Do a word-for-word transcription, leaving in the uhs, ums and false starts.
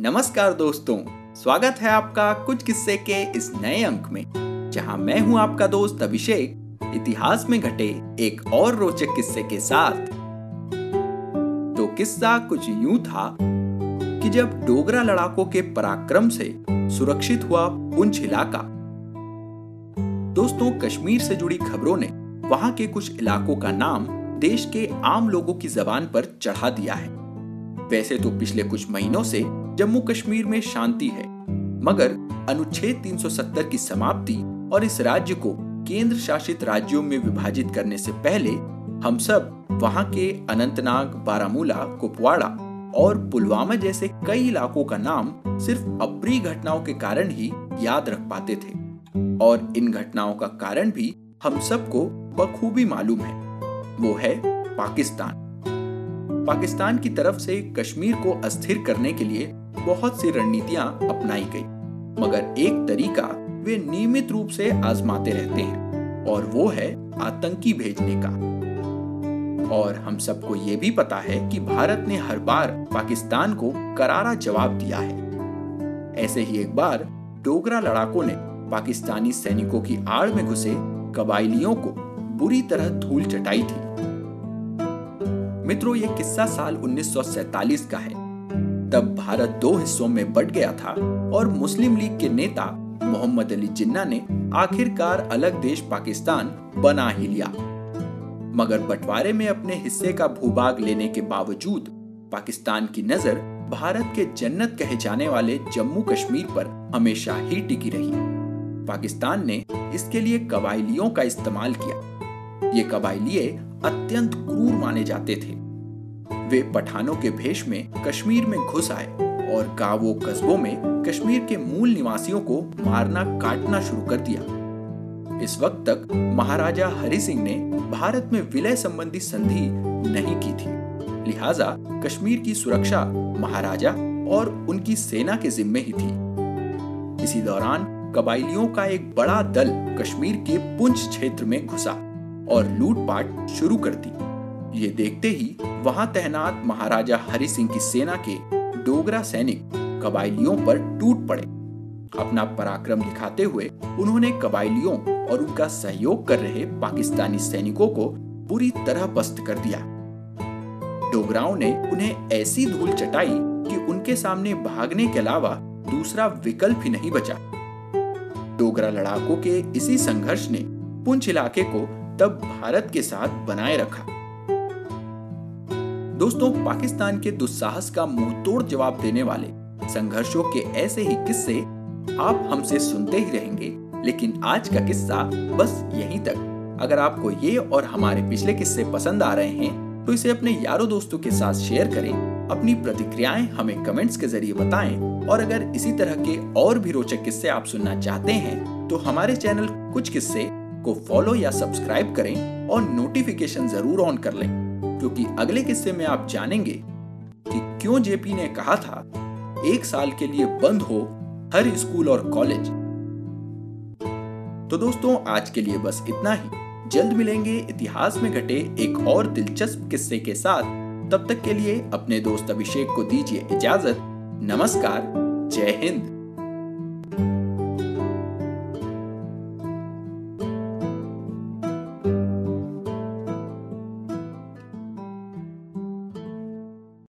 नमस्कार दोस्तों, स्वागत है आपका कुछ किस्से के इस नए अंक में, जहां मैं हूं आपका दोस्त अभिषेक, इतिहास में घटे एक और रोचक किस्से के साथ। तो किस्सा कुछ यूं था कि जब डोगरा लड़ाकों के पराक्रम से सुरक्षित हुआ पुंछ इलाका। दोस्तों, कश्मीर से जुड़ी खबरों ने वहां के कुछ इलाकों का नाम देश के आम लोगों की जबान पर चढ़ा दिया है। वैसे तो पिछले कुछ महीनों से जम्मू कश्मीर में शांति है, मगर अनुच्छेद तीन सौ सत्तर की समाप्ति और इस राज्य को केंद्र शासित राज्यों में विभाजित करने से पहले हम सब वहां के अनंतनाग, बारामूला, कुपवाड़ा और पुलवामा जैसे कई इलाकों का नाम सिर्फ अप्रिय घटनाओं के कारण ही याद रख पाते थे, और इन घटनाओं का कारण भी हम सबको बखूबी मालूम है। वो है पाकिस्तान। पाकिस्तान की तरफ से कश्मीर को अस्थिर करने के लिए बहुत सी रणनीतियां अपनाई गई, मगर एक तरीका वे नियमित रूप से आजमाते रहते हैं और वो है आतंकी भेजने का। और हम सबको ये भी पता है कि भारत ने हर बार पाकिस्तान को करारा जवाब दिया है। ऐसे ही एक बार डोगरा लड़ाकों ने पाकिस्तानी सैनिकों की आड़ में घुसे कबायलियों को बुरी तरह धूल चटाई थी। मित्रों, यह किस्सा साल उन्नीस सौ सैंतालीस का है। तब भारत दो हिस्सों में बंट गया था और मुस्लिम लीग के नेता मोहम्मद अली जिन्ना ने आखिरकार अलग देश पाकिस्तान बना ही लिया, मगर बंटवारे में अपने हिस्से का भूभाग लेने के बावजूद पाकिस्तान की नजर भारत के जन्नत कहे जाने वाले जम्मू कश्मीर पर हमेशा ही टिकी रही। पाकिस्तान ने इसके लिए कबायलियों का इस्तेमाल किया। ये कबायलिए अत्यंत क्रूर माने जाते थे। वे पठानों के भेष में कश्मीर में घुस आए और गांवों कस्बों में कश्मीर के मूल निवासियों को मारना काटना शुरू कर दिया। इस वक्त तक महाराजा हरि सिंह ने भारत में विलय संबंधी संधि नहीं की थी, लिहाजा कश्मीर की सुरक्षा महाराजा और उनकी सेना के जिम्मे ही थी। इसी दौरान कबायलियों का एक बड़ा दल कश्मीर के पुंछ क्षेत्र में घुसा और लूटपाट शुरू कर दी। ये देखते ही वहां तैनात महाराजा हरि सिंह की सेना के डोगरा सैनिक कबायलियों पर टूट पड़े। अपना पराक्रम दिखाते हुए उन्होंने कबायलियों और उनका सहयोग कर रहे पाकिस्तानी सैनिकों को पूरी तरह पस्त कर दिया। डोगराओं ने उन्हें ऐसी धूल चटाई कि उनके सामने भागने के अलावा दूसरा विकल्प ही नहीं बचा। डोगरा लड़ाकों के इसी संघर्ष ने पुंछ इलाके को तब भारत के साथ बनाए रखा। दोस्तों, पाकिस्तान के दुस्साहस का मुंहतोड़ जवाब देने वाले संघर्षों के ऐसे ही किस्से आप हमसे सुनते ही रहेंगे, लेकिन आज का किस्सा बस यहीं तक। अगर आपको ये और हमारे पिछले किस्से पसंद आ रहे हैं तो इसे अपने यारों दोस्तों के साथ शेयर करें। अपनी प्रतिक्रियाएं हमें कमेंट्स के जरिए बताएं, और अगर इसी तरह के और भी रोचक किस्से आप सुनना चाहते हैं तो हमारे चैनल कुछ किस्से को फॉलो या सब्सक्राइब करें और नोटिफिकेशन जरूर ऑन कर लें, क्योंकि अगले किस्से में आप जानेंगे कि क्यों जेपी ने कहा था एक साल के लिए बंद हो हर स्कूल और कॉलेज। तो दोस्तों, आज के लिए बस इतना ही। जल्द मिलेंगे इतिहास में घटे एक और दिलचस्प किस्से के साथ। तब तक के लिए अपने दोस्त अभिषेक को दीजिए इजाजत। नमस्कार, जय हिंद।